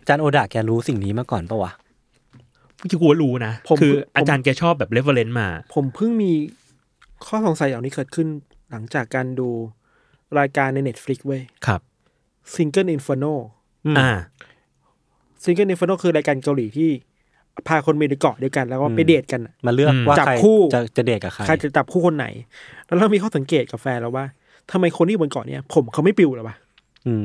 อาจารย์โอดะแกรู้สิ่งนี้มาก่อนปะวะที่กูรู้นะคืออาจารย์แกชอบแบบเรฟเฟอเรนซ์มาผมเพิ่งมีข้อสงสัยอย่างนี้เกิดขึ้นหลังจากการดูรายการใน Netflix เว้ยครับ Single's Inferno Single's Inferno คือรายการเกาหลีที่พาคนไปในเกาะเดียวกันแล้วก็ไปเดทกันมาเลือกว่าใครจะเดทกับใครจะจับคู่คนไหนแล้วเรามีข้อสังเกตกับแฟนแล้วว่าทำไมคนที่บนเกาะเนี้ยผมเขาไม่ปิวหรอวะ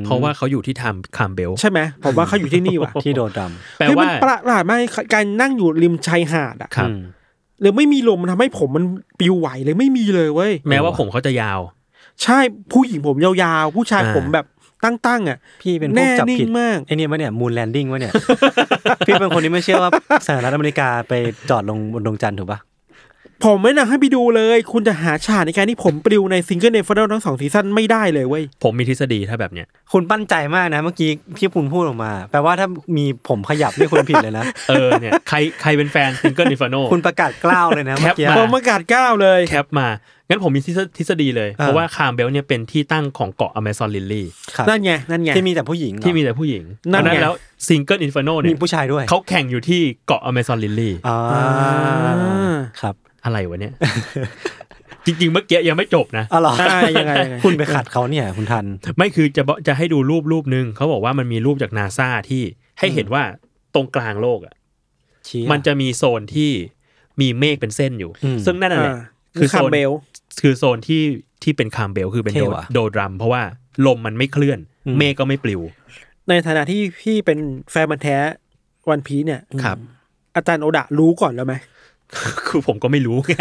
เพราะว่าเขาอยู่ที่ทำคามเบลใช่ไหมผมว่าเขาอยู่ที่นี่ว่ะที่โดนดำแปลว่ามันประหลาดมากการนั่งอยู่ริมชายหาดอ่ะเลยไม่มีลมมันทำให้ผมมันปิวไหวเลยไม่มีเลยเว้ยแม้ว่าผมเขาจะยาวใช่ผู้หญิงผมยาวๆผู้ชายผมแบบตั้งอ่ะพี่เป็นผู้จับผิดมากไอเนี่ยมันเนี่ยมูนแลนดิ้งวะเนี่ย พี่เป็นคนที่ไม่เชื่อว่าสหรัฐอเมริกาไปจอดลงบนดวงจันทร์ถูกปะผมไม่นะให้ไปดูเลยคุณจะหาฉากในการที่ผมปลิวใน Single Inferno ทั้ง2ซีซั่นไม่ได้เลยเว้ยผมมีทฤษฎีถ้าแบบเนี้ยคุณปั้นใจมากนะเมื่อกี้ที่คุณพูดออกมาแปลว่าถ้ามีผมขยับนี่คุณผิดเลยนะเนี่ยใครเป็นแฟน Single Inferno คุณประกาศกล้าวเลยนะเมื่อกี้ผมประกาศกล้าวเลยแคปมา งั้นผมมีทฤษฎีเลยเพราะว่าคาร์เบลเนี่ยเป็นที่ตั้งของเกาะ Amazon Lily นั่นไงที่มีแต่ผู้หญิงนั่นแล้ว Single's Inferno เนี่ยมีผู้ชายด้วยเขาแข่งอยู่ที่เกาะ Amazon Lily ครับอะไรวะเนี่ยจริงๆเมื่อกี้ยังไม่จบนะอ๋อยังไงคุณไปขัดเขาเนี่ยคุณทันไม่คือจะให้ดูรูปนึงเขาบอกว่ามันมีรูปจาก NASA ที่ให้เห็นว่าตรงกลางโลกอ่ะมันจะมีโซนที่มีเมฆเป็นเส้นอยู่ซึ่งนั่นน่ะแหละคือคาร์เบลคือโซนที่เป็นคาร์เบลคือเป็นโดรัมเพราะว่าลมมันไม่เคลื่อนเมฆก็ไม่ปลิวในฐานะที่พี่เป็นแฟนมันแท้วันพีซเนี่ยครับอาจารย์โอดะรู้ก่อนแล้วมั้ยคือผมก็ไม่รู้ไง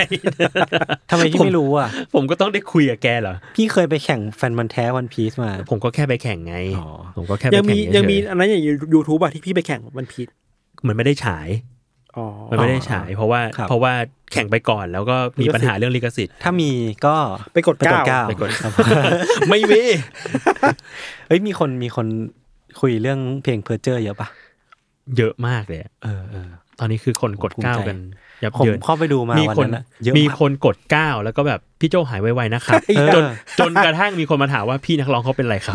ทำไมพี่ไม่รู้อ่ะผมก็ต้องได้คุยกับแกเหรอพี่เคยไปแข่งแฟนมันแท้วันพีซมาผมก็แค่ไปแข่งไงผมก็แค่ไปแข่งยังมีอันนั้นอย่าง YouTube อ่ะที่พี่ไปแข่งวันพีซเหมือนไม่ได้ฉายมันไม่ได้ฉายเพราะว่าแข่งไปก่อนแล้วก็มีปัญหาเรื่องลิขสิทธิ์ถ้ามีก็ไปกด9ไปกดไม่มีเฮ้ยมีคนคุยเรื่องเพลงเพอร์เจอร์เยอะป่ะเยอะมากเลยตอนนี้คือคนกด9กันยับเยินผมเข้าไปดูมาวันนั้นมีคนกด9แล้วก็แบบพี่โจ้หายไวๆนะครับจนกระทั่งมีคนมาถามว่าพี่นักร้องเขาเป็นไรครับ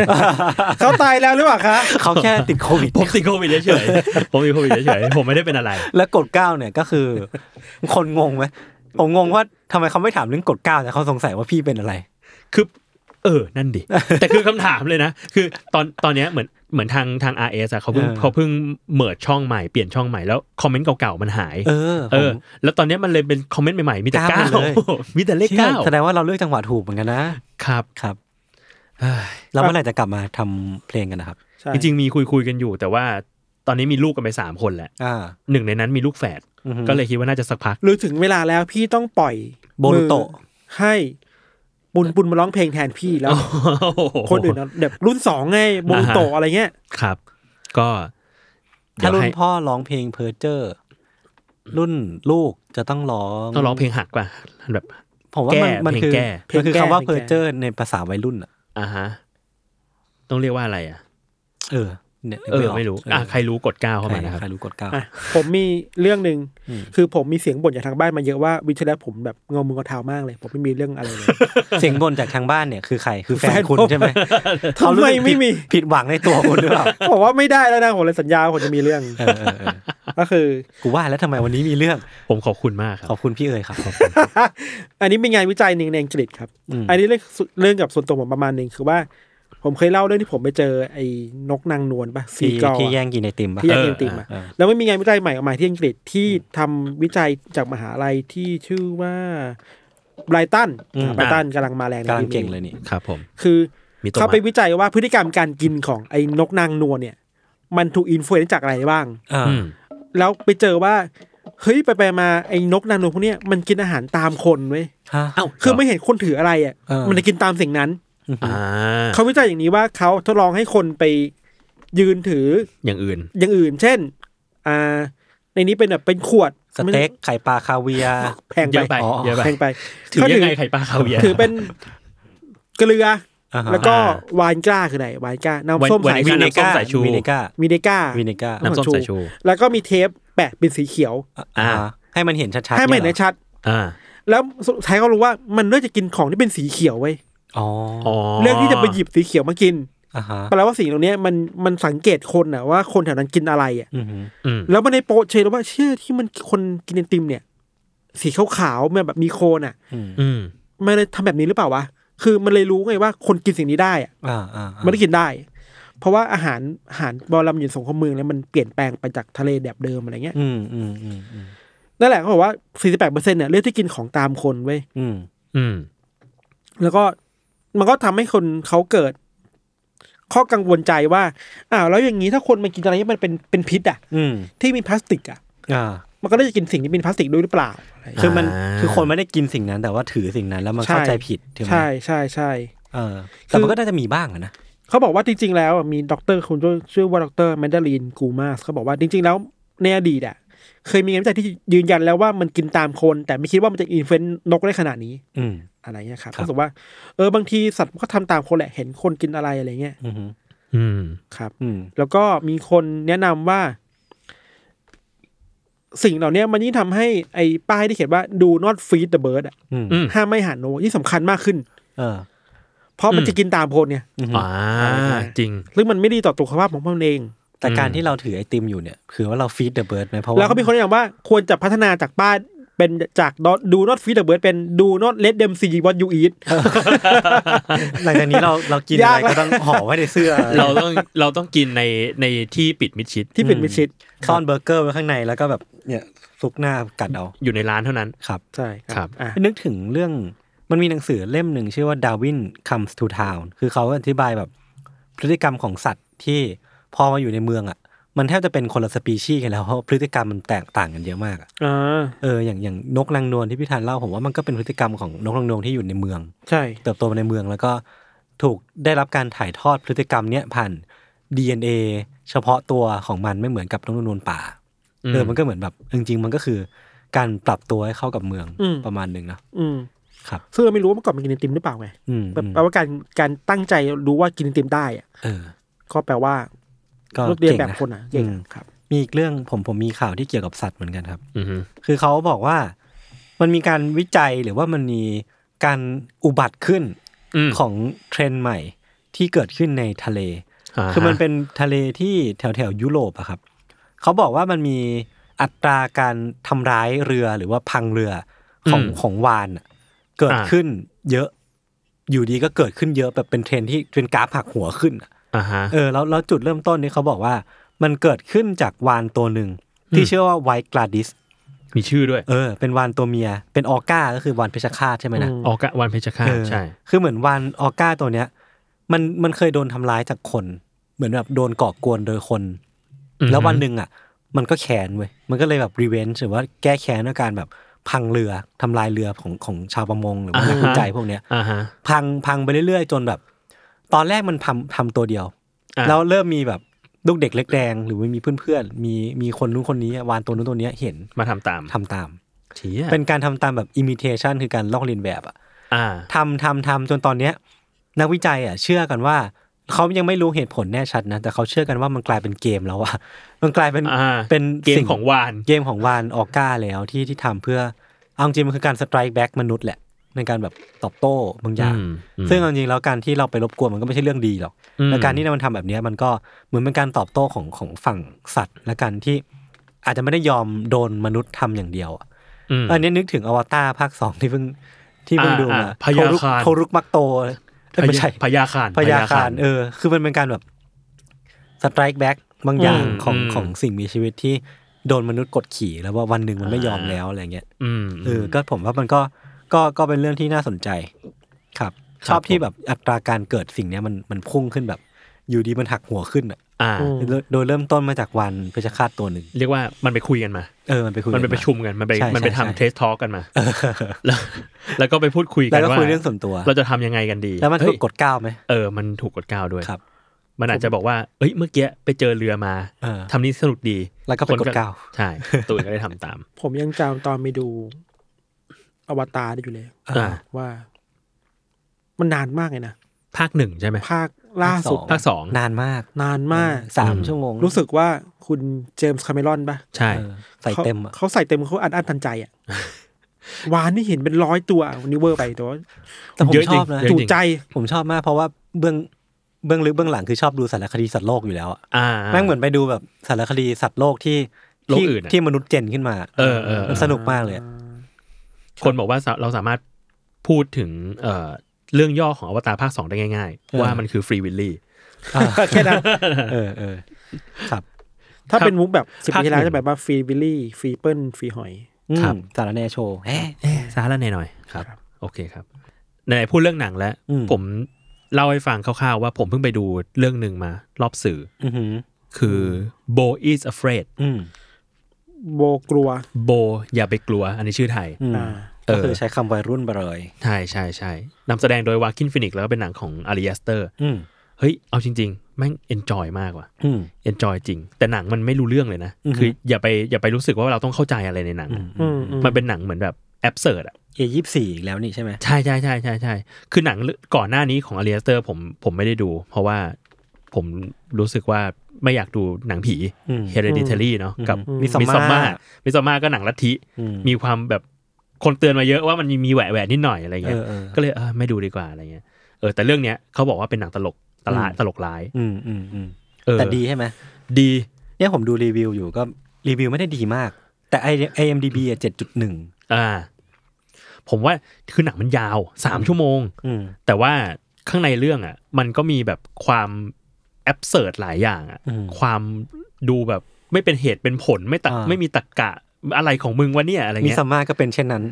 เขาตายแล้วหรือเปล่าคะเขาแค่ติดโควิดผมติดโควิดเฉยๆผมมีโควิดเฉยๆผมไม่ได้เป็นอะไรแล้วกด9เนี่ยก็คือคนงงมั้ยผมงงว่าทำไมเขาไม่ถามเรื่องกด9แต่เขาสงสัยว่าพี่เป็นอะไรคือนั่นดิแต่คือคำถามเลยนะคือตอนเนี้ยเหมือนทาง RS อ่ะเขาเพิ่งเมิร์จช่องใหม่เปลี่ยนช่องใหม่แล้วคอมเมนต์เก่าๆมันหายแล้วตอนนี้มันเลยเป็นคอมเมนต์ใหม่ๆมีแต่9เลยมีแต่เลข9แสดงว่าเราเลือกจังหวะถูกเหมือนกันนะครับแล้วเมื่อไหร่จะกลับมาทำเพลงกันนะครับจริงๆมีคุยกันอยู่แต่ว่าตอนนี้มีลูกกันไป3คนแล้ว1ในนั้นมีลูกแฝดก็เลยคิดว่าน่าจะสักพักหรือถึงเวลาแล้วพี่ต้องปล่อยโบรุโตะให้ปุนมาร้องเพลงแทนพี่แล้วคนอื่นแบบรุ่น2ไงโบนโตอะไรเงี้ยครับก็ถ้ารุ่นพ่อร้องเพลงเพอร์เจอร์รุ่นลูกจะต้องร้องเพลงหักป่ะแบบผมว่ามันคือคำว่าเพอร์เจอร์ในภาษาวัยรุ่นอ่ะอ่าฮะต้องเรียกว่าอะไรอ่ะเนี่ยไม่รู้ใครรู้กด9เข้ามานะครับใครรู้กด9ผมมีเรื่องนึงคือผมมีเสียงบ่นจากทางบ้านมาเยอะว่าวิทยาผมแบบงอมืองอเท้ามากเลยผมไม่มีเรื่องอะไรเลยเสียงบ่นจากทางบ้านเนี่ยคือใครคือแฟนคุณใช่มั้ยเค้าไม่มีผิดหวังในตัวคุณหรือเปล่าผมว่าไม่ได้แล้วนะผมเลยสัญญาว่าผมจะมีเรื่องก็คือกูว่าแล้วทำไมวันนี้มีเรื่องผมขอบคุณมากครับขอบคุณพี่เอ๋ยครับขอบคุณอันนี้เป็นงานวิจัยนึงในอังกฤษครับอันนี้เรื่องกับส่วนตัวผมประมาณนึงคือว่าผมเคยเล่าเรื่องที่ผมไปเจอไอ้นกนางนวลป่ะซีกอที่แย่งกินไอติมป่ะที่แย่งกินไอติมอ่ะแล้วมันมีงานวิจัยใหม่ออกมาที่อังกฤษที่ทำวิจัยจากมหาวิทยาลัยที่ชื่อว่าไบรตันกำลังมาแรงในที่เก่งเลยนี่ครับผมคือเขาไปวิจัยว่าพฤติกรรมการกินของไอ้นกนางนวลเนี่ยมันถูกอิทธิพลจากอะไรบ้างแล้วไปเจอว่าเฮ้ยไปมาไอ้นกนางนวลพวกเนี้ยมันกินอาหารตามคนเว้ยคือไม่เห็นคนถืออะไรอ่ะมันจะกินตามสิ่งนั้นเขาวิจัยอย่างนี้ว่าเขาทดลองให้คนไปยืนถืออย่างอื่นเช่นในนี้เป็นแบบเป็นขวดสเต็กไข่ปลาคาเวียแพงไปถือยังไงไข่ปลาคาเวียถือเป็นเกลือแล้วก็วายก้าคือไหนวายก้าน้ำส้มสายชูวิเนก้าน้ำส้มสายชูแล้วก็มีเทปแปะเป็นสีเขียวให้มันเห็นชัดๆแล้วสุดท้ายเขารู้ว่ามันเลือกจะกินของที่เป็นสีเขียวไว้เรื่องที่จะไปหยิบสีเขียวมากินแปลว่าสิ่งเหล่านี้มันสังเกตคนน่ะว่าคนแถวนั้นกินอะไรอ่ะแล้วมันในโปเชยว่าเชื่อที่มันคนกินไอติมเนี่ยสีขาวๆมันแบบมีโคนน่ะมันเลยทำแบบนี้หรือเปล่าวะคือมันเลยรู้ไงว่าคนกินสิ่งนี้ได้อ่ะมันได้กินได้เพราะว่าอาหารบอลลัมอยู่สงครามเมืองแล้วมันเปลี่ยนแปลงไปจากทะเลแบบเดิมอะไรเงี้ยนั่นแหละเขาบอกว่า 48% เนี่ยเลือกที่กินของตามคนเว้ยแล้วก็มันก็ทำให้คนเขาเกิดข้อกังวลใจว่าแล้วอย่างนี้ถ้าคนมันกินอะไรที่มันเป็นพิษอ่ะที่มีพลาสติกอ่ะมันก็ได้จะกินสิ่งที่เป็นพลาสติกด้วยหรือเปล่าคือมันคือคนไม่ได้กินสิ่งนั้นแต่ว่าถือสิ่งนั้นแล้วมันเข้าใจผิดใช่ใช่ใช่แต่มันก็น่าจะมีบ้างนะเขาบอกว่าจริงๆแล้วมีด็อกเตอร์คนชื่อว่าด็อกเตอร์แมนดารินกูมาสเขาบอกว่าจริงๆแล้วในอดีตอ่ะเคยมีงานวิจัยที่ยืนยันแล้วว่ามันกินตามคนแต่ไม่คิดว่ามันจะอินฟลูเอนซ์นกได้ขนาดนี้อะไรเงี้ยครับก็รู้สึกว่าบางทีสัตว์ก็ทำตามคนแหละเห็นคนกินอะไรอะไรเงี้ยครับแล้วก็มีคนแนะนำว่า สิ่งเหล่านี้มันยิ่งทำให้ไอ้ป้ายที่เขียนว่า Do not feed the bird อ่ะห้ามไม่หันโนนี่สำคัญมากขึ้นเพราะมันจะกินตามโพลเนี่ยจริงซึ่งมันไม่ดีต่อสุขภาพของมันเองแต่การที่เราถือไอติมอยู่เนี่ยคือว่าเรา feed the bird ไหมเพราะว่าแล้วก็มีคนอย่างว่าควรจะพัฒนาจากป้ายเป็นจาก Do not feed the bird เป็น Do not let them see what you eat หลังจากนี้เรากินอะไรก็ต้องห่อไว้ในเสื้อเราต้องกินในที่ปิดมิดชิดที่ปิดมิดชิดซ่อนเบอร์เกอร์ไว้ข้างในแล้วก็แบบเนี่ยซุกหน้ากัดเอาอยู่ในร้านเท่านั้นครับใช่ครับนึกถึงเรื่องมันมีหนังสือเล่มหนึ่งชื่อว่า Darwin Comes to Town คือเขาอธิบายแบบพฤติกรรมของสัตว์ที่พอมาอยู่ในเมืองอ่ะมันแทบจะเป็นคนละสปีชีส์กันแล้วเพราะพฤติกรรมมันแตกต่างกันเยอะมากอย่างนกนางนวลที่พี่ธันเล่าผมว่ามันก็เป็นพฤติกรรมของนกนางนวลที่อยู่ในเมืองใช่เติบโตมาในเมืองแล้วก็ถูกได้รับการถ่ายทอดพฤติกรรมเนี้ยผ่าน DNA เฉพาะตัวของมันไม่เหมือนกับนกนางนวลป่ามันก็เหมือนแบบจริงๆมันก็คือการปรับตัวให้เข้ากับเมืองประมาณนึงนะครับซึ่งเราไม่รู้ว่าเมื่อก่อนมันกินไอติมหรือเปล่าไงแบบแปลว่าการตั้งใจรู้ว่ากินไอติมได้อ่ะก็แปลว่าก็เก่งแบบคนอ่ะเก่งครับมีอีกเรื่องผมมีข่าวที่เกี่ยวกับสัตว์เหมือนกันครับคือเขาบอกว่ามันมีการวิจัยหรือว่ามันมีการอุบัติขึ้นของเทรนด์ใหม่ที่เกิดขึ้นในทะเลคือมันเป็นทะเลที่แถวยุโรปอะครับเขาบอกว่ามันมีอัตราการทำร้ายเรือหรือว่าพังเรือของวาฬเกิดขึ้นเยอะอยู่ดีก็เกิดขึ้นเยอะแบบเป็นเทรนด์ที่เป็นกราฟหักหัวขึ้นแล้วจุดเริ่มต้นนี่เขาบอกว่ามันเกิดขึ้นจากวาฬตัวหนึ่งที่ชื่อว่าไวท์กลาดิสมีชื่อด้วยเป็นวาฬตัวเมียเป็นออก้าก็คือวาฬเพชฌฆาตใช่ไหมนะออก้าวาฬเพชฌฆาตใช่คือเหมือนวาฬออก้าตัวเนี้ยมันเคยโดนทำร้ายจากคนเหมือนแบบโดนก่อกวนโดยคนแล้ววันหนึ่งอ่ะมันก็แค้นเว้ยมันก็เลยแบบรีเวนจ์หรือว่าแก้แค้นด้วยการแบบพังเรือทำลายเรือของชาวประมงหรือว่านักวิจัยพวกเนี้ยพังไปเรื่อยๆจนแบบตอนแรกมันทำตัวเดียวแล้วเริ่มมีแบบลูกเด็กเล็กแดงหรือว่ามีเพื่อนๆมีคนนู้นคนนี้วานตัวนู้นตัวนี้เห็นมาทำตามเป็นการทำตามแบบ imitation คือการลอกเลียนแบบอ่ะทำจนตอนเนี้ยนักวิจัยอ่ะเชื่อกันว่าเขายังไม่รู้เหตุผลแน่ชัดนะแต่เขาเชื่อกันว่ามันกลายเป็นเกมแล้วว่ามันกลายเป็นเกมของวานออก้าแล้วที่ทำเพื่อเอาจริงมันคือการ strike back มนุษย์แหละในการแบบตอบโต้บางอย่างซึ่งจริงๆแล้วการที่เราไปรบกวนมันก็ไม่ใช่เรื่องดีหรอกและการที่มันทำแบบนี้มันก็เหมือนเป็นการตอบโต้ของฝั่งสัตว์และการที่อาจจะไม่ได้ยอมโดนมนุษย์ทำอย่างเดียวอันนี้นึกถึงอวตารภาค2ที่เพิ่งดูมาโทรุกมักโตไม่ใช่พยาคารคือมันเป็นการแบบสไตรค์แบ็กบางอย่างของสิ่งมีชีวิตที่โดนมนุษย์กดขี่แล้วว่าวันหนึ่งมันไม่ยอมแล้วอะไรเงี้ยก็ผมว่ามันก็เป็นเรื่องที่น่าสนใจครับชอบที่แบบอัตราการเกิดสิ่งนี้มันพุ่งขึ้นแบบอยู่ดีมันหักหัวขึ้นอ่ะโดยเริ่มต้นมาจากวาฬเพชฌฆาตตัวหนึ่งเรียกว่ามันไปคุยกันมามันไปประชุมกันมันไปทำเทสทอล์กกันมาแล้วก็ไปพูดคุยกันว่าคุยเรื่องส่วนตัวเราจะทำยังไงกันดีแล้วมันถูกกดก้าวไหมมันถูกกดก้าวด้วยครับมันอาจจะบอกว่าเอ้ยเมื่อกี้ไปเจอเรือมาทำนี้สนุกดีแล้วก็ไปกดก้าวใช่ตัวก็ได้ทำตามผมยังจำตอนไปดูอวตารได้อยู่เลยว่ามันนานมากเลยนะภาค1ใช่ไหมภาคล่าสุดภาค2นานมาก3ชั่วโมงรู้สึกว่าคุณเจมส์คาเมรอนป่ะใช่ใส่เต็มเขาใส่เต็มเขาอัดอั้นทันใจอ่ะวานนี่เห็นเป็น100ตัวนี่เวอร์ไปตัวแต่ผมชอบนะจุใจผมชอบมากเพราะว่าเบื้องลึกเบื้องหลังคือชอบดูสารคดีสัตว์โลกอยู่แล้วแม่งเหมือนไปดูแบบสารคดีสัตว์โลกที่มนุษย์เจนขึ้นมาสนุกมากเลยคนบอกว่าเราสามารถพูดถึงเรื่องย่อของอวตารภาค2ได้ง่ายๆว่ามันคือฟรีวิลลี่แค่นั้นครับถ้าเป็นมุกแบบ10ปีที่แล้วจะแบบว่าฟรีวิลลี่ฟรีเปิ้ลฟรีหอยครับสารแหน่โชว์สารแหน่หน่อยครับโอเคครับไหนพูดเรื่องหนังแล้วผมเล่าให้ฟังคร่าวๆว่าผมเพิ่งไปดูเรื่องนึงมารอบสื่อคือ Beau is Afraidโบกลัวโบอย่าไปกลัวอันนี้ชื่อไทยก็คือใช้คำวัยรุ่นไปเลยใช่ใช่ใช่นำแสดงโดยวาคินฟินิกซ์แล้วก็เป็นหนังของอาริอัสเตอร์เฮ้ยเอาจริงๆแม่งเอนจอยมากว่ะเอนจอยจริงแต่หนังมันไม่รู้เรื่องเลยนะคืออย่าไปรู้สึกว่าเราต้องเข้าใจอะไรในหนังมันเป็นหนังเหมือนแบบแอบเสิร์ดอะA24อีกแล้วนี่ใช่ไหมใช่ใช่ใช่ใช่ใช่คือหนังก่อนหน้านี้ของอาริอัสเตอร์ผมไม่ได้ดูเพราะว่าผมรู้สึกว่า ไม่อยากดูหนังผี Hereditary เนาะกับมิซอมมาก็หนังลัทธิมีความแบบคนเตือนมาเยอะว่ามันมีแหวะๆนิดหน่อยอะไรเงี้ยก็เลยไม่ดูดีกว่าอะไรเงี้ยแต่เรื่องเนี้ยเขาบอกว่าเป็นหนังตลกร้ายแต่ดีใช่ไหมดีเนี่ยผมดูรีวิวอยู่ก็รีวิวไม่ได้ดีมากแต่ IMDb อ่ะ 7.1 ผมว่าคือหนังมันยาว3ชั่วโมงแต่ว่าข้างในเรื่องอ่ะมันก็มีแบบความแอบเสิร์ตหลายอย่างอ่ะความดูแบบไม่เป็นเหตุเป็นผลไม่มีตรรกะอะไรของมึงวะเนี่ยอะไรเงี้ยมิซอมมาก็เป็นเช่นนั้น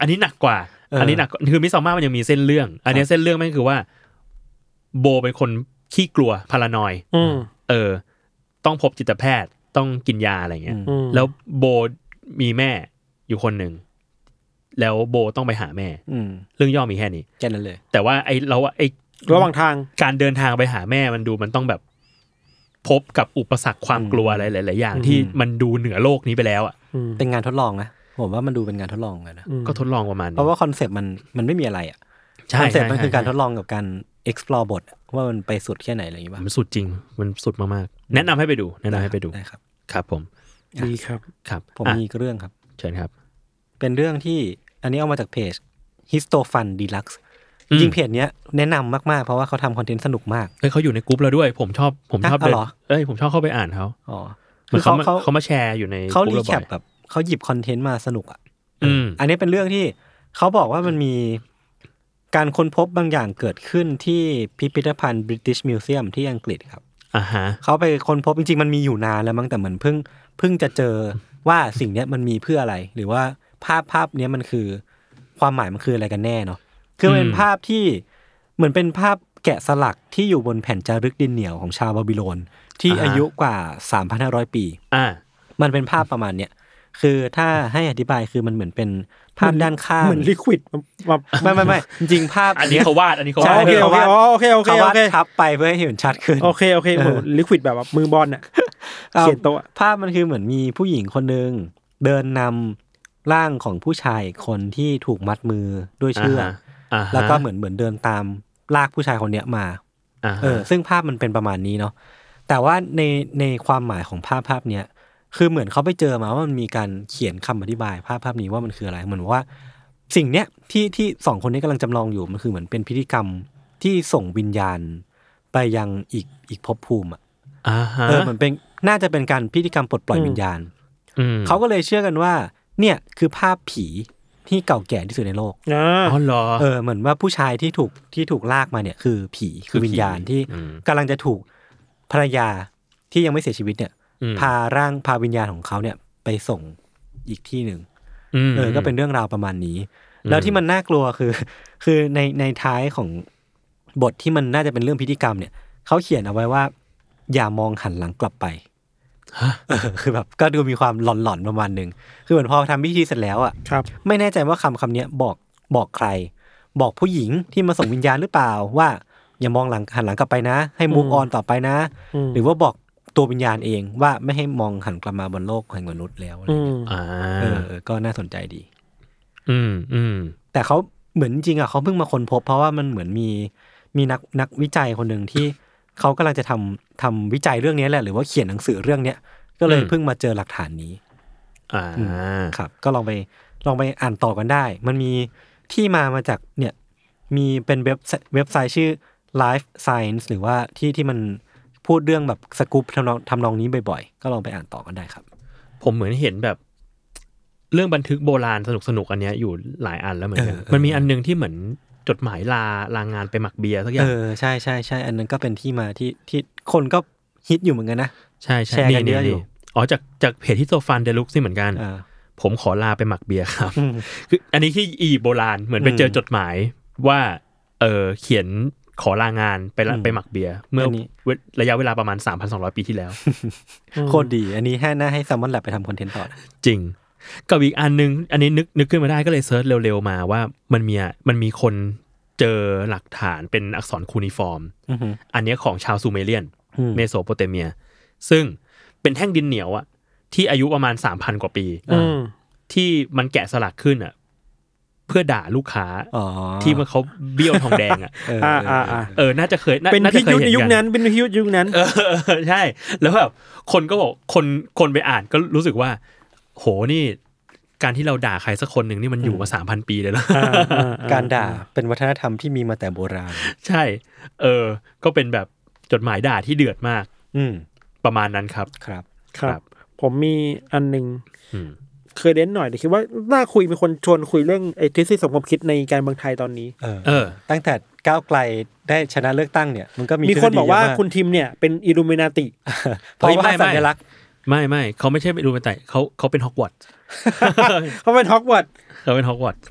อันนี้หนักกว่าอันนี้หนักคือมิซอมมามันยังมีเส้นเรื่องอันนี้เส้นเรื่องมันคือว่าโบเป็นคนขี้กลัวพารานอยด์ต้องพบจิตแพทย์ต้องกินยาอะไรเงี้ยแล้วโบมีแม่อยู่คนหนึ่งแล้วโบต้องไปหาแม่เรื่องย่อมีแค่นี้แค่นั้นเลยแต่ว่าไอ้ระหว่างทางการเดินทางไปหาแม่มันดูมันต้องแบบพบกับอุปสรรคความกลัวอะไรหลายๆอย่างที่มันดูเหนือโลกนี้ไปแล้วอ่ะเป็นงานทดลองนะผมว่ามันดูเป็นงานทดลองเลยนะก็ทดลองประมาณเพราะว่าคอนเซ็ปต์มันไม่มีอะไรอ่ะคอนเซ็ปต์มันคือการทดลองกับการ explore บทว่ามันไปสุดแค่ไหนอะไรอย่างงี้ป่ะมันสุดจริงมันสุดมากๆแนะนำให้ไปดูได้ครับครับผมดีครับครับผมมีเรื่องครับเชิญครับเป็นเรื่องที่อันนี้เอามาจากเพจ Histofun Deluxeจริงเพจเนี้ยแนะนำมากๆเพราะว่าเขาทำคอนเทนต์สนุกมากเขาอยู่ในกลุ่มเราด้วยผมชอบผมชอบเข้าไปอ่านเขาคือเขามาแชร์อยู่ในเขารีแคปแบบเขาหยิบคอนเทนต์มาสนุกอ่ะอันนี้เป็นเรื่องที่เขาบอกว่ามันมีการค้นพบบางอย่างเกิดขึ้นที่พิพิธภัณฑ์ British Museum ที่อังกฤษครับเขาไปค้นพบจริงๆมันมีอยู่นานแล้วมั้งแต่เหมือนเพิ่งจะเจอว่าสิ่งเนี้ยมันมีเพื่ออะไรหรือว่าภาพเนี้ยมันคือความหมายมันคืออะไรกันแน่เนาะคือเป็นภาพที่เหมือนเป็นภาพแกะสลักที่อยู่บนแผ่นจารึกดินเหนียวของชาวบาบิโลนที่อายุกว่า 3,500 ปีมันเป็นภาพประมาณเนี้ยคือถ้าให้อธิบายคือมันเหมือนเป็นภาพด้านข้างเหมือนลิควิดไม่จริงภาพอันนี้เขาวาดใช่โอเคเขาวาดทับไปเพื่อให้เห็นชัดขึ้นโอเคเหมือนลิควิดแบบมือบอลน่ะเขียนโต๊ะภาพมันคือเหมือนมีผู้หญิงคนนึงเดินนำร่างของผู้ชายคนที่ถูกมัดมือด้วยเชือกแล้วก็เหมือนเดินตามลากผู้ชายคนเนี้ยมาซึ่งภาพมันเป็นประมาณนี้เนาะแต่ว่าในความหมายของภาพเนี้ยคือเหมือนเขาไปเจอมาว่ามันมีการเขียนคำอธิบายภาพนี้ว่ามันคืออะไรเหมือนว่าสิ่งเนี้ยที่สองคนนี้กำลังจำลองอยู่มันคือเหมือนเป็นพิธีกรรมที่ส่งวิญญาณไปยังอีกภพภูมิอ่ะเหมือนเป็นน่าจะเป็นการพิธีกรรมปลดปล่อยวิญญาณเขาก็เลยเชื่อกันว่าเนี่ยคือภาพผีที่เก่าแก่ที่สุดในโลกเหรอเหมือนว่าผู้ชายที่ถูกลากมาเนี่ยคือผีคือวิญญาณที่กำลังจะถูกภรรยาที่ยังไม่เสียชีวิตเนี่ยพาวิญญาณของเขาเนี่ยไปส่งอีกที่หนึ่งก็เป็นเรื่องราวประมาณนี้แล้วที่มันน่ากลัวคือในท้ายของบทที่มันน่าจะเป็นเรื่องพิธีกรรมเนี่ยเขาเขียนเอาไว้ว่าอย่ามองหันหลังกลับไปคือแบบก็ดูมีความหลอนๆประมาณนึงคือเหมือนพอทำพิธีเสร็จแล้วอ่ะไม่แน่ใจว่าคำนี้บอกใครบอกผู้หญิงที่มาส่งวิญญาณหรือเปล่าว่าอย่ามองหันหลังกลับไปนะให้มูฟออนต่อไปนะหรือว่าบอกตัววิญญาณเองว่าไม่ให้มองหันกลับมาบนโลกแห่งมนุษย์แล้วอะไรอย่างเงี้ยก็น่าสนใจดีแต่เขาเหมือนจริงอ่ะเขาเพิ่งมาค้นพบเพราะว่ามันเหมือนมีนักวิจัยคนหนึ่งที่เขากำลังจะทำวิจัยเรื่องนี้แหละหรือว่าเขียนหนังสือเรื่องนี้ก็เลยเพิ่งมาเจอหลักฐานนี้ครับก็ลองไปอ่านต่อกันได้มันมีที่มาจากเนี่ยมีเป็นเว็บไซต์ชื่อ Life Science หรือว่าที่มันพูดเรื่องแบบสกู๊ปทำนองนี้บ่อยๆก็ลองไปอ่านต่อกันได้ครับผมเหมือนเห็นแบบเรื่องบันทึกโบราณสนุกๆอันเนี้ยอยู่หลายอันแล้วเหมือนกันมันมีอันนึงที่เหมือนจดหมายลางานไปหมักเบียร์สักอย่างใช่ๆๆอันนั้นก็เป็นที่มาที่คนก็ฮิตอยู่เหมือนกันนะใช่ๆแชร์กันเยอะอยู่อ๋อจากเพจที่โซฟันเดลุคซี่เหมือนกันผมขอลาไปหมักเบียร์ครับคืออันนี้ที่อีโบราณเหมือนไปเจอจดหมายว่าเขียนขอลางานไปหมักเบียร์เมื่อระยะเวลาประมาณ 3,200 ปีที่แล้วโคตรดีอันนี้ให้น่าให้ซัมมอนแลบไปทำคอนเทนต์ต่อจริงกับอีกอันนึงอันนี้นึกขึ้นมาได้ก็เลยเซิร์ชเร็วๆมาว่ามันมีคนเจอหลักฐานเป็นอักษรคูนิฟอร์มอันนี้ของชาวซูเมเรียนเมโสโปเตเมียซึ่งเป็นแท่งดินเหนียวอะที่อายุประมาณ 3,000 กว่าปีที่มันแกะสลักขึ้นอะ เพื่อด่าลูกค้าที่มันเขาเบี้ยวทองแดงอ่ะน่าจะเคยเป็นพิยุทธยุคนั้นเป็นพิยุทธยุคนั้นใช่แล้วแบบคนก็บอกคนไปอ่านก็รู้สึกว่าโหนี่การที่เราด่าใครสักคนหนึ่งนี่มันอยู่มา 3,000 ปีเลยแล้วการด่าเป็นวัฒนธรรมที่มีมาแต่โบราณใช่ก็เป็นแบบจดหมายด่าที่เดือดมากประมาณนั้นครับครับครับผมมีอันนึงเคยเล่นหน่อยแต่คิดว่าน่าคุยมีคนชวนคุยเรื่องไอ้ทฤษฎีสมคบคิดในการเมืองไทยตอนนี้ตั้งแต่ก้าวไกลได้ชนะเลือกตั้งเนี่ยมันก็มีคนบอกว่าคุณทิมเนี่ยเป็นอิลูมินาติเพราะว่าสัญลักษณ์ไม่เขาไม่ใช่อิลูมินาติเขาเป็นฮอกวอตส์เขาเป็นฮอกวอตส์เ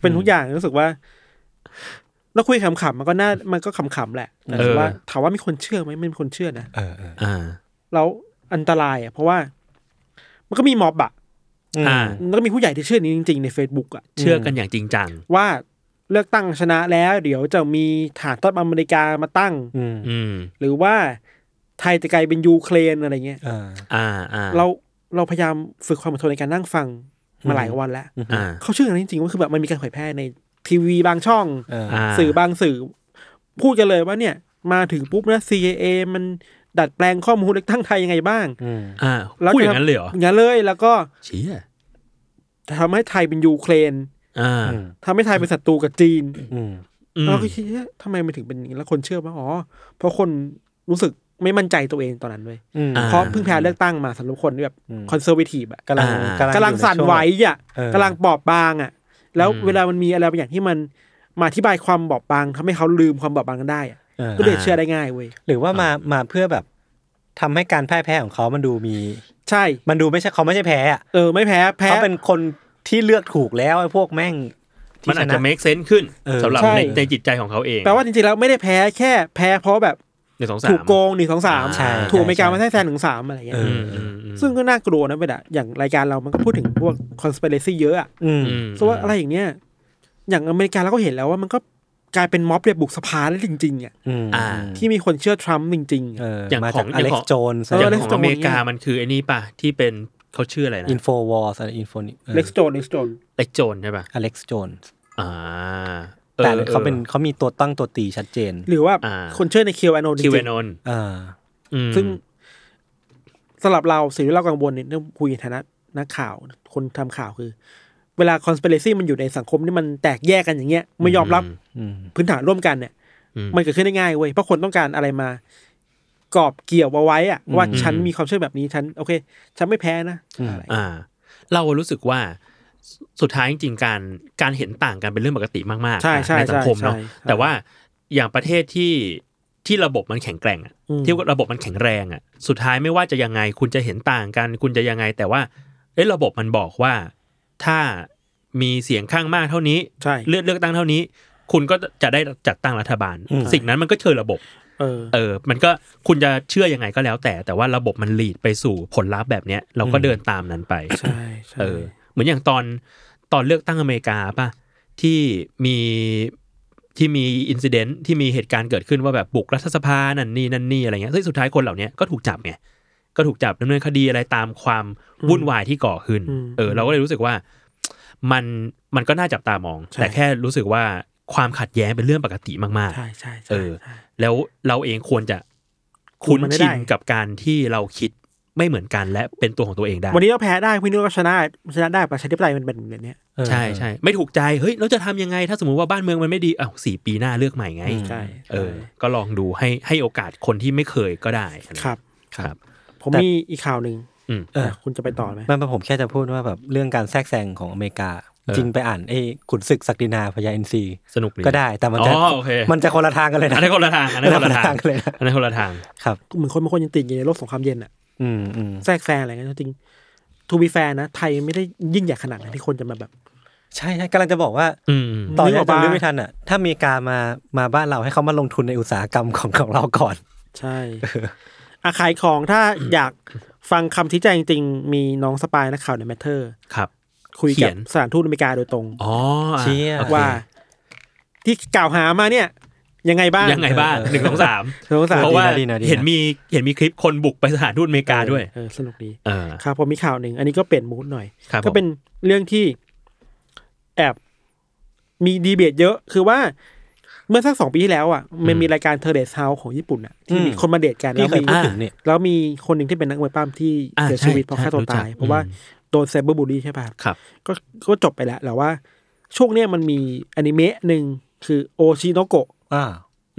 ป็นทุกอย่างรู้สึกว่าเราคุยขำๆมันก็ขำๆแหละแต่ว่าถามว่ามีคนเชื่อไหมไม่มีคนเชื่อนะแล้วอันตรายอ่ะเพราะว่ามันก็มีม็อบอ่ะแล้วก็มีผู้ใหญ่ที่เชื่อนี้จริงๆใน Facebook อ่ะเชื่อกันอย่างจริงจังว่าเลือกตั้งชนะแล้วเดี๋ยวจะมีฐานทัพอเมริกามาตั้งหรือว่าไทยจะกลายเป็นยูเครนอะไรเงี้ยเราพยายามฝึกความอดทนในการนั่งฟังมาหลายวันแล้วเขาเชื่อกันจริงๆว่าคือแบบมันมีการเผยแพร่ในทีวีบางช่องสื่อบางสื่อพูดกันเลยว่าเนี่ยมาถึงปุ๊บนะ CIA มันดัดแปลงข้อมูลเลือกตั้งไทยยังไงบ้างพูดอย่างนั้นเลยเหรออย่างนั้นเลยแล้วก็ทำให้ไทยเป็นยูเครนทำให้ไทยเป็นศัตรูกับจีนแล้วก็คิดว่าทำไมมันถึงเป็นอย่างนี้แล้วคนเชื่อว่าอ๋อเพราะคนรู้สึกไม่มั่นใจตัวเองตอนนั้นเว้ยเพราะเพิ่งแพ้เลือกตั้งมาสำหรับคนแบบคอนเซอร์วทีฟอะกำลังสั่นไหวอะกำลังบอบบางอะแล้วเวลามันมีอะไรบางอย่างที่มันมาอธิบายความบอบบางทำให้เขาลืมความบอบบางกันได้ก็เลยเชื่อได้ง่ายเว้ยหรือว่ามาเพื่อแบบทำให้การแพ้ของเขามันดูมีใช่มันดูไม่ใช่เขาไม่ใช่แพ้อะไม่แพ้เขาเป็นคนที่เลือกถูกแล้วไอ้พวกแม่งมันอาจจะ make sense ขึ้นสำหรับในจิตใจของเขาเองแปลว่าจริงๆแล้วไม่ได้แพ้แค่แพ้เพราะแบบถูกโกง1 2 3ถูกอเมริกามาแทรกแซง1 3อะไรอย่างเงี้ยซึ่งก็น่ากลัวนะเว้ยอะอย่างรายการเรามันก็พูดถึงพวก conspiracy เยอะอะซึ่งว่าอะไรอย่างเงี้ยอย่างอเมริกาเราก็เห็นแล้วว่ามันก็กลายเป็นม็อบเรียบบุกสภาได้จริงๆอ่ะที่มีคนเชื่อทรัมป์จริงๆอย่างของอเล็กซ์โจนส์ของอเมริกามันคือไอ้นี่ป่ะที่เป็นเขาชื่ออะไรนะอินโฟวอร์สอเล็กซ์โจนส์เล็กซ์โจนส์ใช่ป่ะอเล็กซ์โจนส์แต่เขามีตัวตั้งตัวตีชัดเจนหรือว่าคนเชื่อในคิวแอนนอนจริงๆซึ่งสำหรับเราสิ่งที่เรากังวลเนี่ยต้องคุยในฐานะนักข่าวคนทำข่าวคือเวลา conspiracy มันอยู่ในสังคมที่มันแตกแยกกันอย่างเงี้ยไม่ยอมรับพื้นฐานร่วมกันเนี่ยมันเกิดขึ้นได้ง่ายเว้ยเพราะคนต้องการอะไรมากอบเกี่ยวเอาไว้อะว่าฉันมีความเชื่อแบบนี้ฉันโอเคฉันไม่แพ้นะเรารู้สึกว่าสุดท้ายจริงๆการเห็นต่างกันเป็นเรื่องปกติมากๆในสังคมเนาะแต่ว่าอย่างประเทศที่ระบบมันแข็งแกร่งอ่ะที่ระบบมันแข็งแรงอ่ะสุดท้ายไม่ว่าจะยังไงคุณจะเห็นต่างกันคุณจะยังไงแต่ว่าระบบมันบอกว่าถ้ามีเสียงข้างมากเท่านี้เลือกตั้งเท่านี้คุณก็จะได้จัดตั้งรัฐบาลสิ่งนั้นมันก็เชิญระบบมันก็คุณจะเชื่อยังไงก็แล้วแต่ว่าระบบมันลีดไปสู่ผลลัพธ์แบบเนี้ยเราก็เดินตามนั้นไปใช่เหมือนอย่างตอนเลือกตั้งอเมริกาป่ะที่มีอินซิเดนต์ที่มีเหตุการณ์เกิดขึ้นว่าแบบบุกรัฐสภานั่นนี่อะไรเงี้ยสุดท้ายคนเหล่านี้ก็ถูกจับไงก็ถูกจับดำเนินคดีอะไรตามความวุ่นวายที่ก่อขึ้นเราก็เลยรู้สึกว่ามันก็น่าจับตามองแต่แค่รู้สึกว่าความขัดแย้งเป็นเรื่องปกติมากๆใช่แล้วเราเองควรจะคุ้นชินกับการที่เราคิดไม่เหมือนกันและเป็นตัวของตัวเองได้วันนี้เราแพ้ได้พี่นุ่นก็ชนะได้ประชาธิปไตยมันเป็นแบบนี้ใช่ใช่ไม่ถูกใจเฮ้ยเราจะทำยังไงถ้าสมมติว่าบ้านเมืองมันไม่ดีอ้าว4ปีหน้าเลือกใหม่ไงใช่ก็ลองดูให้โอกาสคนที่ไม่เคยก็ได้ครับผมมีอีกข่าวหนึ่งคุณจะไปต่อไหมไม่ผมแค่จะพูดว่าแบบเรื่องการแทรกแซงของอเมริกาจริงไปอ่านไอ้ขุนศึกศักดินาพญาอินทรีสนุกก็ได้แต่มันจะคนละทางกันเลยนะอันนี้คนละทางเลยนะอันนี้คนละทางครับเหมือนคนบางคนยังติดอยู่ในโลกสงครามเย็นอ่ะแทรกแซงอะไรเงี้ยจริงทูบีแฟร์นะไทยไม่ได้ยิ่งใหญ่ขนาดนั้นที่คนจะมาแบบใช่กำลังจะบอกว่าตอนนี้ตามรู้ไม่ทันอ่ะถ้าอเมริกามาบ้านเราให้เขามาลงทุนในอุตสาหกรรมของเราก่อนใช่อาขายของถ้าอยากฟังคำชี้แจงจริงๆมีน้องสปายนักข่าวในแมทเทอร์ครับคุยกับสถานทูตอเมริกาโดยตรงชี้ว่าที่กล่าวหามาเนี่ยยังไงบ้าง1 2 3เพราะว่าเห็นมีคลิปคนบุกไปสถานทูตอเมริกาด้วยสนุกดีครับผมมีข่าวหนึ่งอันนี้ก็เปลี่ยนมูดหน่อยก็เป็นเรื่องที่แอบ มีดีเบตเยอะคือว่าเมื่อสัก2ปีที่แล้วอ่ะมันมีรายการ Terrace House ของญี่ปุ่นอ่ะที่มีคนมาเดทกันแล้วมีคนหนึ่งที่เป็นนักมวยปล้ำที่เสียชีวิตเพราะฆ่าตัวตายเพราะว่าโดนไซเบอร์บูลลี่ใช่ป่ะก็จบไปแล้วแต่ว่าช่วงเนี้ยมันมีอนิเมะนึงคือโอชิโนโกะ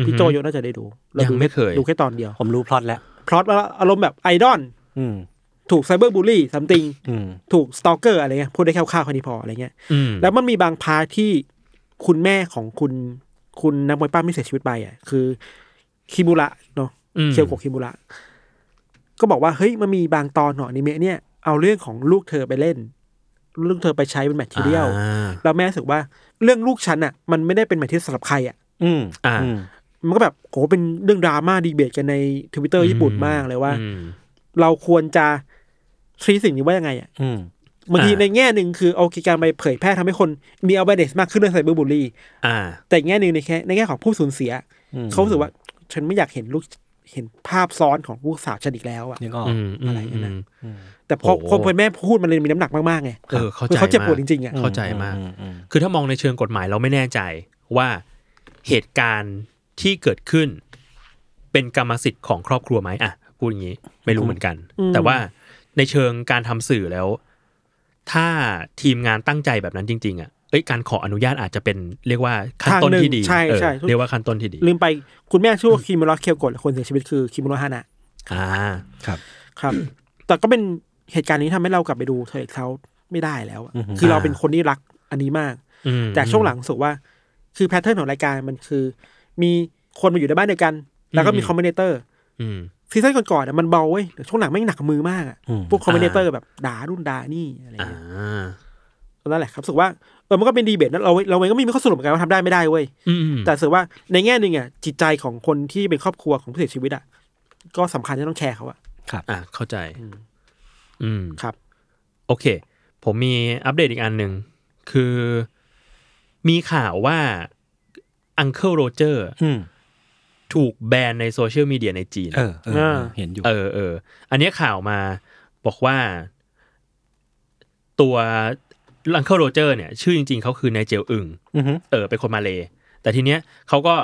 พี่โจโยน่าจะได้ดูเราดูไม่เคยดูแค่ตอนเดียวผมรู้พล็อตแล้วพล็อตอารมณ์แบบไอดอลถูกไซเบอร์บูลลี่ซัมติงถูกสตอเกอร์อะไรเงี้ยพูดได้คร่าวๆแค่นี้พออะไรเงี้ยแล้วมันมีบางพาร์ทที่คุณแม่ของคุณนักมวยปล้ำที่เสียชีวิตไปอ่ะคือคิมุระเนาะเคียวโกะคิมุระก็บอกว่าเฮ้ยมันมีบางตอนหนออนิเมะเนี่ยเอาเรื่องของลูกเธอไปเล่นลูกเธอไปใช้เป็นแมททีเรียลแล้วแม่รู้สึกว่าเรื่องลูกฉันอ่ะมันไม่ได้เป็นแมททีเรียลสำหรับใครอ่ะมันก็แบบโหเป็นเรื่องดราม่าดีเบตกันใน Twitter ญี่ปุ่นมากเลยว่าเราควรจะชี้สิ่งนี้ว่ายังไงอ่ะบางทีในแง่หนึ่งคือเอาการไปเผยแพร่ทำให้คนมีเอาแบเนสมากขึ้นเรื่องไซเบอร์บูลลี่แต่แง่หนึ่งในแง่ของผู้สูญเสียเขารู้สึกว่าฉันไม่อยากเห็นภาพซ้อนของลูกสาวฉันอีกแล้วอ่ะอะไรเงี้ยนะแต่พอคนเป็นแม่พูดมันเลยมีน้ำหนักมากๆไงเขาเจ็บปวดจริงๆอ่ะเข้าใจมากคือถ้ามองในเชิงกฎหมายเราไม่แน่ใจว่าเหตุการณ์ที่เกิดขึ้นเป็นกรรมสิทธิ์ของครอบครัวไหมอ่ะพูดอย่างนี้ไม่รู้เหมือนกันแต่ว่าในเชิงการทำสื่อแล้วถ้าทีมงานตั้งใจแบบนั้นจริงๆอ่ะเอ้ยการขออนุญาตอาจจะเป็นเรียกว่าขั้นต้นที่ดีเรียกว่าขั้นต้นที่ดีลืมไปคุณแม่ชื่อว่าคิมุระเคียวโกะคนเสียชีวิตคือคิมุระฮานะครับครับแต่ก็เป็นเหตุการณ์นี้ทำให้เรากลับไปดูเธออีกเขาไม่ได้แล้วคือเราเป็นคนที่รักอันนี้มากแต่ช่วงหลังสุดว่าคือแพทเทิร์นของรายการมันคือมีคนมาอยู่ในบ้านเดียวกันแล้วก็มีคอมเมนเตอร์ซีซั่นก่อนๆมันเบาเว้ยช่วงหลังไม่หนักมือมากพวกคอมเมนเตอร์แบบด่ารุ่นด่านี่อะไรอย่างเงี้ยนั่นแหละครับรู้สึกว่ามันก็เป็นดีเบตนะเราเองก็ไม่มีข้อสรุปเหมือนกันว่าทำได้ไม่ได้เว้ยแต่รู้สึกว่าในแง่นึงอ่ะจิตใจของคนที่เป็นครอบครัวของผู้เสียชีวิตอ่ะก็สำคัญที่ต้องแชร์เขาอ่ะครับเข้าใจครับโอเคผมมีอัปเดตอีกอันนึงคือมีข่าวว่า Uncle Roger ถูกแบนในโซเชียลมีเดียในจีนเห็นอยู่อันนี้ข่าวมาบอกว่าตัว Uncle Roger เนี่ยชื่อจริงๆเขาคือนายเจลอึงเป็นคนมาเลแต่ทีเนี้ยเขาก็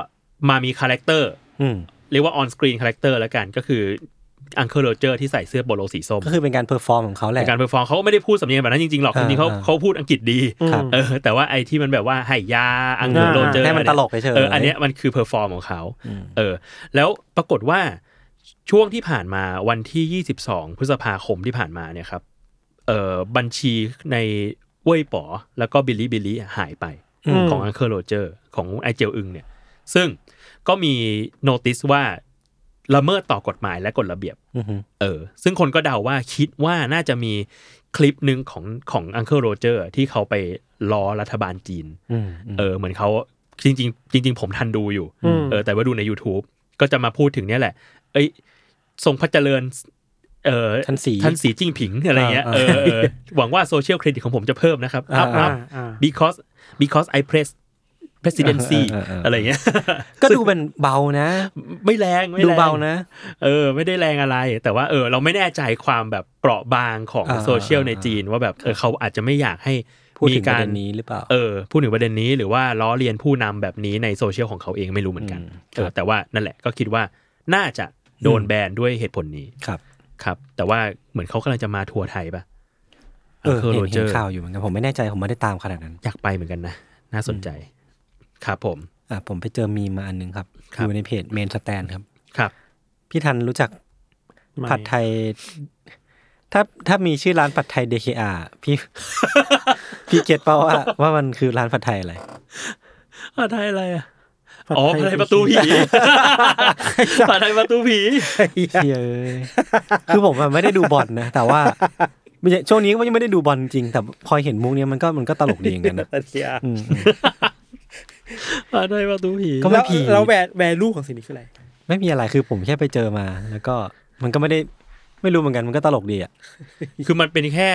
มามีคาแรคเตอร์เรียกว่า on screen คาแรคเตอร์แล้วกันก็คือ Uncle Roger ที่ใส่เสื้อโปโลสีส้มก็คือเป็นการเพอร์ฟอร์มของเขาแหละการเพอร์ฟอร์มเขาไม่ได้พูดสำเนียงแบบนั้นจริงๆหรอกจริงๆเขาพูดอังกฤษดีแต่ว่าไอ้ที่มันแบบว่าให้ยา Uncle Roger ให้มันตลกเฉยอันนี้มันคือเพอร์ฟอร์มของเขาแล้วปรากฏว่าช่วงที่ผ่านมาวันที่22พฤษภาคมที่ผ่านมาเนี่ยครับบัญชีในเว่ยป๋อแล้วก็บิลลี่บิลลี่หายไปของ Uncle Roger ของไอ้เจียวอึงเนี่ยซึ่งก็มีโนติสว่าละเมิดต่อกฎหมายและกฎระเบียบซึ่งคนก็เดาว่าคิดว่าน่าจะมีคลิปนึงของ Uncle Roger ที่เขาไปล้อรัฐบาลจีนเหมือนเขาจริงผมทันดูอยู่แต่ว่าดูใน YouTube ก็จะมาพูดถึงเนี่ยแหละเอ้ยทรงพระเจริญท่านสีจิ้งผิงอะไรเงี้ยหวังว่าโซเชียลเครดิตของผมจะเพิ่มนะครับครับ because I press presidency อะไรเงี้ยก็ดูเป็นเบานะไม่แรงดูเบานะไม่ได้แรงอะไรแต่ว่าเราไม่แน่ใจความแบบเปราะบางของโซเชียลในจีนว่าแบบเขาอาจจะไม่อยากให้มีการนี้หรือเปล่าพูดถึงประเด็นนี้หรือว่าล้อเลียนผู้นำแบบนี้ในโซเชียลของเขาเองไม่รู้เหมือนกันแต่ว่านั่นแหละก็คิดว่าน่าจะโดนแบนด้วยเหตุผลนี้ครับแต่ว่าเหมือนเขากำลังจะมาทัวร์ไทยป่ะเห็นข่าวอยู่เหมือนกันผมไม่แน่ใจผมไม่ได้ตามขนาดนั้นอยากไปเหมือนกันนะน่าสนใจครับผมผมไปเจอมีมาอันนึงครับอยู่ในเพจ Mainstand ครับครับพี่ทันรู้จักผัดไทยถ้ามีชื่อร้านผัดไทย DKR พี่เก็ทป่าวว่ามันคือร้านผัดไทยอะไรผัดไทยอะไรอ่ะอ๋อผัดไทยประตูผีผัดไทยประตูผีเย้คือผมไม่ได้ดูบอลนะแต่ว่าช่วงนี้ก็ยังไม่ได้ดูบอลจริงแต่พอเห็นมุกนี้มันก็ตลกดีเหมือนกันนะอะไรประตูผีก็ไม่ผีเราแวลูของสิ่งนี้คืออะไรไม่มีอะไรคือผมแค่ไปเจอมาแล้วก็มันก็ไม่รู้เหมือนกันมันก็ตลกดีอ่ะคือมันเป็นแค่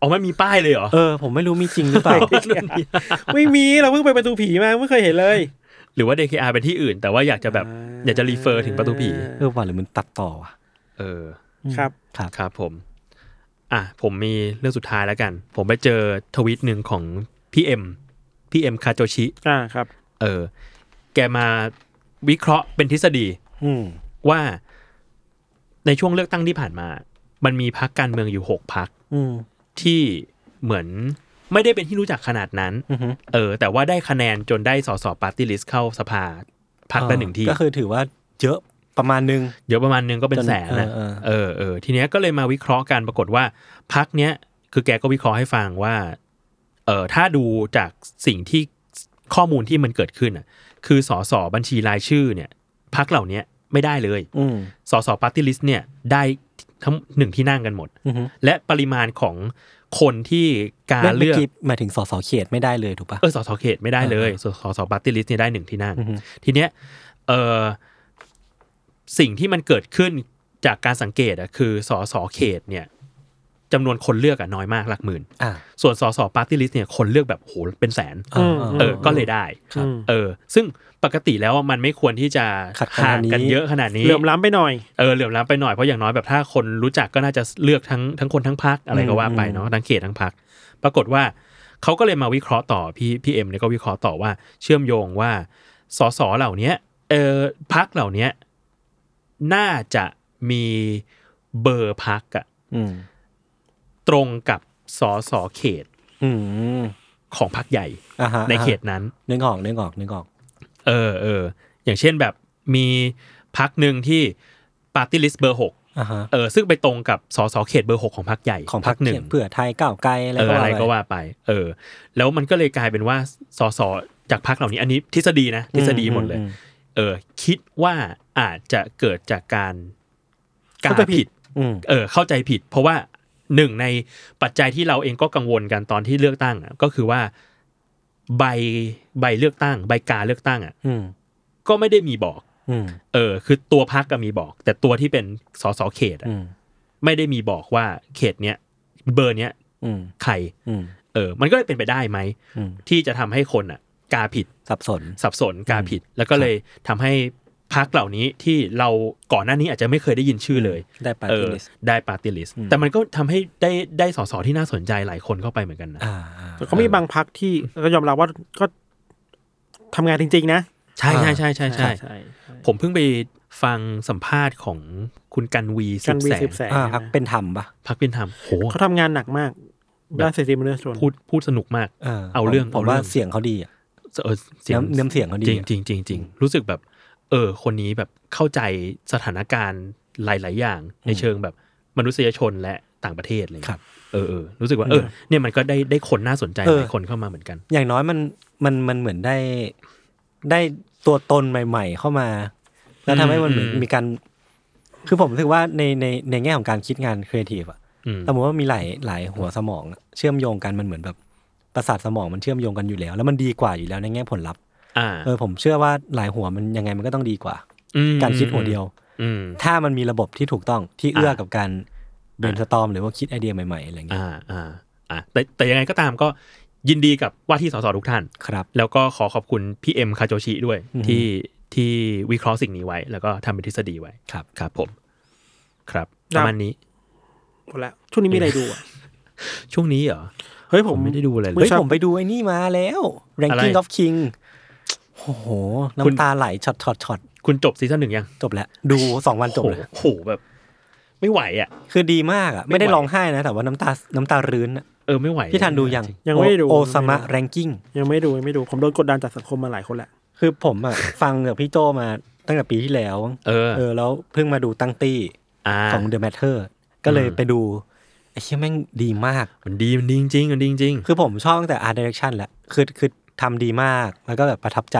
อ๋อไม่มีป้ายเลยเหรอผมไม่รู้มีจริงหรือเปล่าไม่มีเราเพิ่งไปประตูผีมาไม่เคยเห็นเลยหรือว่า DKR เป็นที่อื่นแต่ว่าอยากจะแบบอยากจะรีเฟอร์ถึงประตูผีว่าหรือมันตัดต่อว่ะครับครับผมผมมีเรื่องสุดท้ายแล้วกันผมไปเจอทวีตนึงของพี่เอ็ม พี่เอ็มคาโจชิครับแกมาวิเคราะห์เป็นทฤษฎีว่าในช่วงเลือกตั้งที่ผ่านมามันมีพรรคการเมืองอยู่6พรรคที่เหมือนไม่ได้เป็นที่รู้จักขนาดนั้นแต่ว่าได้คะแนนจนได้สสปาร์ตี้ลิสต์เข้าสภาพรรคละ1ที่ก็คือถือว่าเยอะประมาณนึงก็เป็นแสนนะทีเนี้ยก็เลยมาวิเคราะห์กันปรากฏว่าพรรคเนี้ยคือแกก็วิเคราะห์ให้ฟังว่าถ้าดูจากสิ่งที่ข้อมูลที่มันเกิดขึ้นอ่ะคือสสบัญชีรายชื่อเนี่ยพรรคเหล่านี้ไม่ได้เลยสสปาร์ตี้ลิสต์เนี่ยได้ทั้ง1ที่นั่งกันหมดและปริมาณของคนที่การเลือกหมายถึงสสเขตไม่ได้เลยถูกป่ะสสเขตไม่ได้เลยสสปาร์ตี้ลิสต์เนี่ยได้1ที่นั่งทีเนี้ยสิ่งที่มันเกิดขึ้นจากการสังเกตอ่ะคือสสเขตเนี่ยจำนวนคนเลือกอ่ะน้อยมากหลักหมื่นส่วนสสปาร์ตี้ลิสต์เนี่ยคนเลือกแบบโหเป็นแสนก็เลยได้ซึ่งปกติแล้วมันไม่ควรที่จะห่างกันเยอะขนาดนี้เหลื่อมล้ำไปหน่อยเหลื่อมล้ำไปหน่อยเพราะอย่างน้อยแบบถ้าคนรู้จักก็น่าจะเลือกทั้งคนทั้งพรรคอะไรก็ว่าไปเนาะทั้งเขตทั้งพรรคปรากฏว่าเขาก็เลยมาวิเคราะห์ต่อพี่เอ็มเนี่ยก็วิเคราะห์ต่อว่าเชื่อมโยงว่าสสเหล่านี้พรรคเหล่านี้น่าจะมีเบอร์พรรคอ่ะตรงกับสสเขตของพรรคใหญ่ในเขตนั้นนึกออกอย่างเช่นแบบมีพรรคนึงที่ปาร์ตี้ลิสต์เบอร์6ซึ่งไปตรงกับสสเขตเบอร์6ของพรรคใหญ่ของพรรค1เพื่อไทยก้าวไกลอะไรก็ว่าไปแล้วมันก็เลยกลายเป็นว่าสสจากพรรคเหล่านี้อันนี้ทฤษฎีนะทฤษฎีหมดเลยคิดว่าอาจจะเกิดจากการผิดเข้าใจผิดเพราะว่าหนึ่งในปัจจัยที่เราเองก็กังวลกันตอนที่เลือกตั้งก็คือว่าใบเลือกตั้งใบกาเลือกตั้งก็ไม่ได้มีบอกคือตัวพรรคก็มีบอกแต่ตัวที่เป็นสสเขตไม่ได้มีบอกว่าเขตเนี้ยเบอร์เนี้ยใครมันก็เลยเป็นไปได้ไหมที่จะทำให้คนกาผิดสับสนกาผิดแล้วก็เลยทำให้พรรคเหล่านี้ที่เราก่อนหน้านี้อาจจะไม่เคยได้ยินชื่อเลยได้ปาร์ตี้ลิสต์แต่มันก็ทำให้ได้สสที่น่าสนใจหลายคนเข้าไปเหมือนกันนะเขามีบางพรรคที่ก็ยอมรับว่าก็ทำงานจริงๆนะใช่ๆผมเพิ่งไปฟังสัมภาษณ์ของคุณกันวีสิบแสนพรรคเป็นธรรมป่ะพรรคเป็นธรรมโหเขาทำงานหนักมากด้านเศรษฐกิจมนุษยชนพูดสนุกมากเอาเรื่องผมว่าเสียงเขาดีน้ำเสียงเขาดีจริงรู้สึกแบบคนนี้แบบเข้าใจสถานการณ์หลายๆอย่างในเชิงแบบมนุษยชนและต่างประเทศเลยครับรู้สึกว่าเนี่ยมันก็ได้คนน่าสนใจหลายคนเข้ามาเหมือนกันอย่างน้อยมันเหมือนได้ตัวตนใหม่ๆเข้ามาแล้วทำให้มันมีการคือผมรู้สึกว่าในแง่ของการคิดงานครีเอทีฟอ่ะสมมติว่ามีหลายหัวสมองเชื่อมโยงกันมันเหมือนแบบประสาทสมองมันเชื่อมโยงกันอยู่แล้วมันดีกว่าอยู่แล้วในแง่ผลลัพธ์ผมเชื่อว่าหลายหัวมันยังไงมันก็ต้องดีกว่าการคิดหัวเดียวถ้ามันมีระบบที่ถูกต้องที่เอื้อกับการเบรนสตอร์มหรือว่าคิดไอเดียใหม่ๆอะไรอย่างเงี้ยแต่ยังไงก็ตามก็ยินดีกับว่าที่สสทุกท่านครับแล้วก็ขอขอบคุณพี่เอ็มคาโจชิด้วยที่วิเคราะห์สิ่งนี้ไว้แล้วก็ทำเป็นทฤษฎีไว้ครับผมครับประมาณนี้หมดแล้วช่วงนี้มีอะไรดูอ่ะช่วงนี้เหรอเฮ้ยผมไม่ได้ดูอะไรเลยผมไปดูไอ้นี่มาแล้ว Ranking of Kingโอ้โหน้ำตาไหลช็อตคุณจบซีซั่น1ยังจบแล้วดู2วันจบเลยโอ้โหแบบไม่ไหวอ่ะคือดีมากอ่ะไม่ได้ร้องไห้นะแต่ว่าน้ำตารื้นอ่ะไม่ไหวพี่ทันดูยังไม่ดูโอซามะแรงกิ้งยังไม่ดูผมโดนกดดันจากสังคมมาหลายคนแหละคือผมอ่ะฟังจากพี่โจมาตั้งแต่ปีที่แล้วแล้วเพิ่งมาดูตั้งตี้ของ The Matter ก็เลยไปดูไอ้เหี้ยแม่งดีมากมันดีจริงคือผมชอบตั้งแต่ Art Direction แล้วคือทำดีมากแล้วก็แบบประทับใจ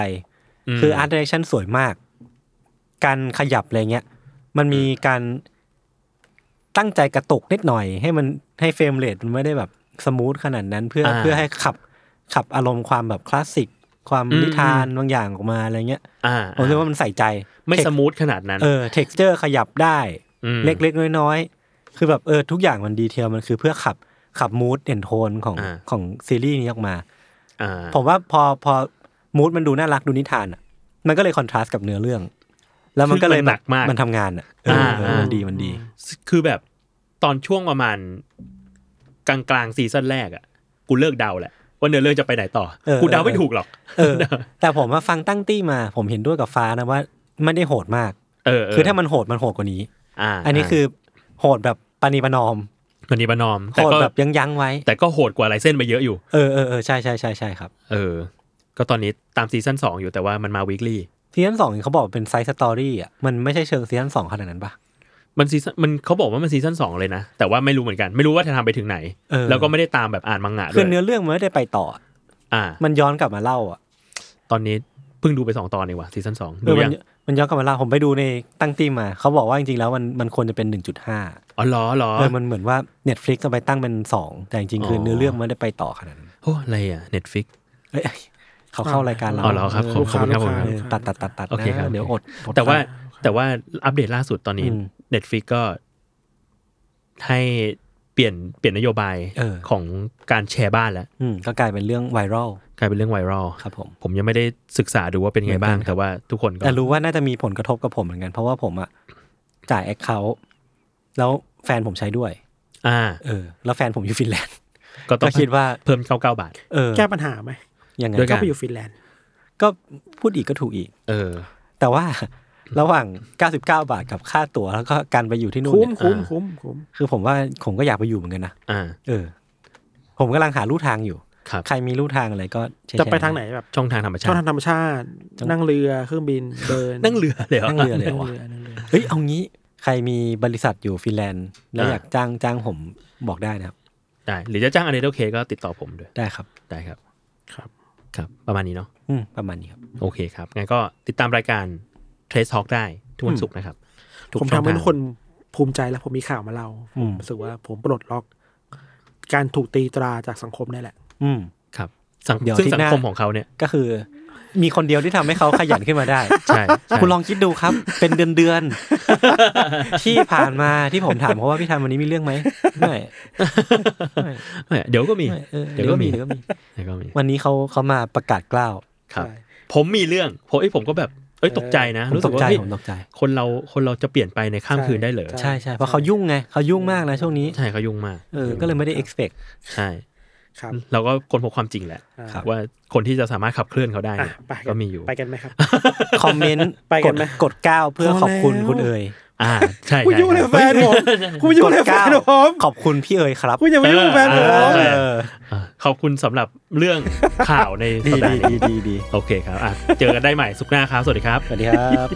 คือ Art Direction สวยมากการขยับอะไรเงี้ยมันมีการตั้งใจกระตุกนิดหน่อยให้มันให้เฟรมเรทมันไม่ได้แบบสมูทขนาดนั้นเพื่อให้ขับอารมณ์ความแบบคลาสสิกความนิทานบางอย่างออกมาอะไรเงี้ยผมคิดว่ามันใส่ใจไม่สมูทขนาดนั้นเท็กซ์เจอร์ขยับได้เล็กๆน้อยๆคือแบบทุกอย่างมันดีเทลมันคือเพื่อขับมูดเอนโทนของซีรีส์นี้ออกมาผมว่าพอมูดมันดูน่ารักดูนิทานอ่ะมันก็เลยคอนทราสต์กับเนื้อเรื่องแล้วมันก็เลยหนักมากมันทำงานอ่ะมันดีคือแบบตอนช่วงประมาณกลางซีซั่นแรกอ่ะกูเลิกเดาแหละ ว่าเนื้อเรื่องจะไปไหนต่อกูเดาไม่ถูกหรอกแต่ผมมาฟังตั้งตี้มาผมเห็นด้วยกับฟ้านะว่าไม่ได้โหดมากคือถ้ามันโหดกว่านี้อันนี้คือโหดแบบปณีประนอมโหดแบบยั้งไว้แต่ก็โหดกว่าลายเส้นไปเยอะอยู่ใช่ๆๆๆครับก็ตอนนี้ตามซีซั่น2อยู่แต่ว่ามันมา weekly ซีซั่น2เขาบอกเป็นไซส์สตอรี่อ่ะมันไม่ใช่เชิงซีซั่น2ขนาดนั้นป่ะมันเขาบอกว่ามันซีซั่น2เลยนะแต่ว่าไม่รู้เหมือนกันไม่รู้ว่าจะทำไปถึงไหนแล้วก็ไม่ได้ตามแบบอ่านมังงะด้วยคือเนื้อเรื่องมันไม่ได้ไปต่อมันย้อนกลับมาเล่าอ่ะตอนนี้เพิ่งดูไป2ตอนเองว่ะซีซั่น2ดูยังมันย้อนกลับมาเล่าผมไปดูในตั้งตี้มาเขาบอกว่าจริงๆแล้วมันควรจะเป็น 1.5 อ๋อเหรอมันเหมือนว่า Netflix ก็ไปตั้งเป็น2แต่จริงๆคือเนื้อเรื่องมันไม่ได้ไปต่อขนาดนั้นโหอะไรอ่ะ Netflix เขาเข้ารายการเราอ๋อเหรอครับขอบคุณครับผมตัดนะเดี๋ยวอดแต่ว่าอัปเดตล่าสุดตอนนี้ Netflix ก็ให้เปลี่ยนนโยบายของการแชร์บ้านแล้วก็กลายเป็นเรื่องไวรัลครับผมยังไม่ได้ศึกษาดูว่าเป็นไงบ้างแต่ว่าทุกคนก็แต่รู้ว่าน่าจะมีผลกระทบกับผมเหมือนกันเพราะว่าผมอ่ะจ่าย account แล้วแฟนผมใช้ด้วยแล้วแฟนผมอยู่ฟินแลนด์ก็ต้องคิดว่าเพิ่มเข้า9 บาทแก้ปัญหามั้ยยังไงก็ไปอยู่ฟินแลนด์ก็พูดอีกก็ถูกอีกแต่ว่าระหว่าง99บาทกับค่าตั๋วแล้วก็การไปอยู่ที่นู่นคุ้มคือผมว่าผมก็อยากไปอยู่เหมือนกันนะผมกำลังหาลู่ทางอยู่ใครมีลู่ทางอะไรก็จะไปทางไหนแบบช่องทางธรรมชาตินั่งเรือเครื่องบินเดินนั่งเรือเลยเหรอเฮ้ยเอางี้ใครมีบริษัทอยู่ฟินแลนด์แล้วอยากจ้างผมบอกได้นะครับได้หรือจะจ้างอะไรโอเคก็ติดต่อผมด้วยได้ครับครับประมาณนี้เนาะประมาณนี้ครับโอเคครับงั้นก็ติดตามรายการTrace Talk ได้ทุกวันศุกร์นะครับผมทำให้ทุกคนภูมิใจแล้วผมมีข่าวมาเล่าผมรู้สึกว่าผมปลดล็อกการถูกตีตราจากสังคมนี่แหละครับซึ่งสังคมของเขาเนี่ยก็คือมีคนเดียวที่ทำให้เขาขยันขึ้นมาได้ใช่คุณลองคิดดูครับเป็นเดือนๆที่ผ่านมาที่ผมถามเขาว่าพี่ทันวันนี้มีเรื่องไหมไม่เดี๋ยวก็มีวันนี้เขามาประกาศกล้าวครับผมมีเรื่องผมก็แบบตกใจนะรู้สึกว่าคนเราจะเปลี่ยนไปในข้ามคืนได้เหรอใช่ๆเพราะเขายุ่งไงเขายุ่งมากนะช่วงนี้ใช่เขายุ่งมากก็เลยไม่ได้ expect ใช่ครับเราก็คนพบความจริงแหละว่าคนที่จะสามารถขับเคลื่อนเขาได้ก็มีอยู่ไปกันมั้ยครับคอมเมนต์ไปกันมั้ยกด9เพื่อขอบคุณคุณเอ๋ยใช่ๆกูอยู่ในแฟนผมกูอยู่ในแฟนผมขอบคุณพี่เอ๋ยครับกูยังไม่อยู่แฟนผมขอบคุณสำหรับเรื่องข่าวในสัปดาห์นี้ดีๆโอเคครับเจอกันได้ใหม่สุขหน้าครับสวัสดีครับ